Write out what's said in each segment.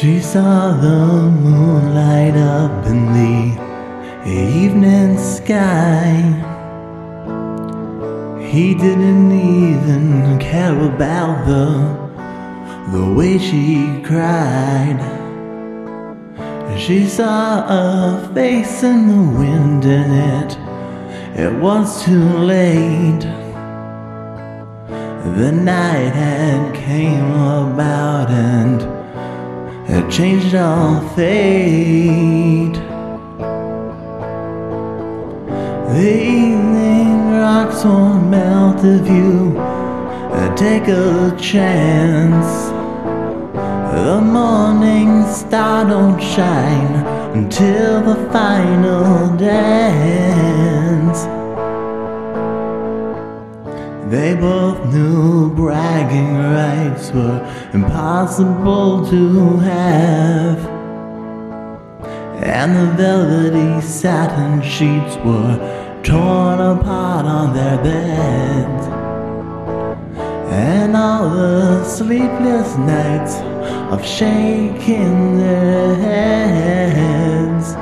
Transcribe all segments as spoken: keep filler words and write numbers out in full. She saw the moon light up in the evening sky. He didn't even care about the, the way she cried. She saw a face in the wind and it, it was too late. The night had came about and it changed all fate. The evening rocks won't melt if you take a chance. The morning star don't shine until the final dance. They both knew bragging rights were impossible to have, and the velvety satin sheets were torn apart on their beds, and all the sleepless nights of shaking their heads.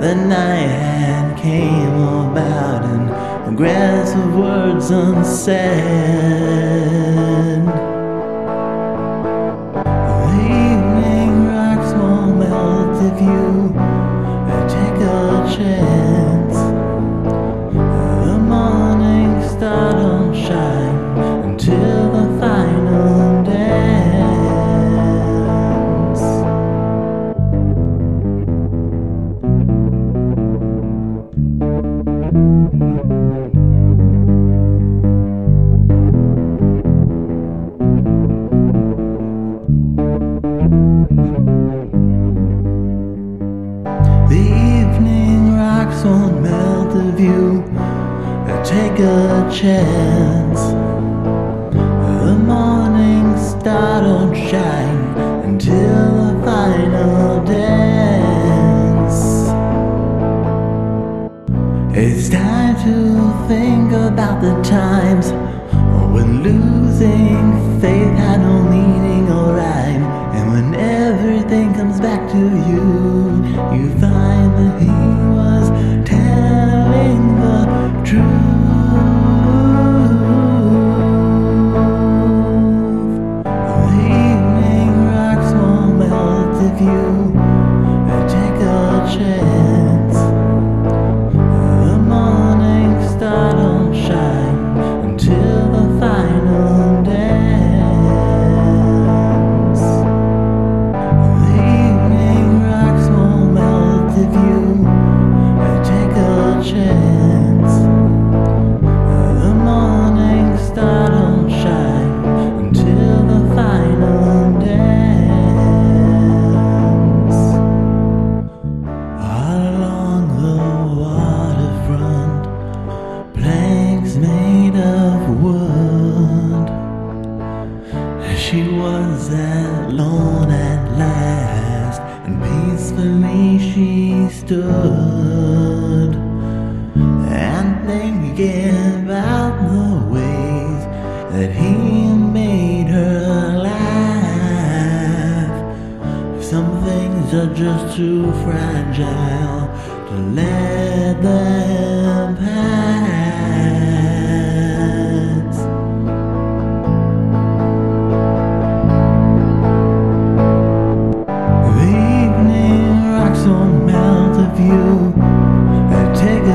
The night had came about and regrets of words unsaid. The evening rocks won't melt if you take a chance. The morning star don't shine until the final dance. Won't melt if you take a chance. The morning star don't shine until the final dance. It's time to think about the times when losing faith had no meaning or rhyme, and when everything comes back to you, you find that he was telling the truth. The evening rocks won't melt if you take a chance. The morning star don't shine until the final dance. The evening rocks won't melt if you take a chance. The morning star don't shine until the final dance. All along the waterfront, planks made of wood, she was alone at last, and peacefully she stood. And think about the ways that he made her laugh. Some things are just too fragile to let them pass. The evening rocks won't melt if you take a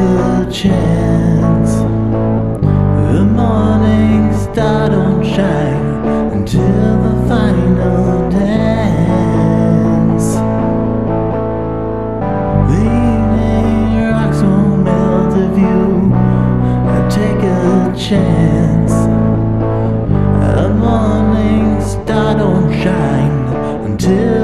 chance. The morning star don't shine until the final dance. The evening rocks won't melt if you take a chance. The morning star don't shine until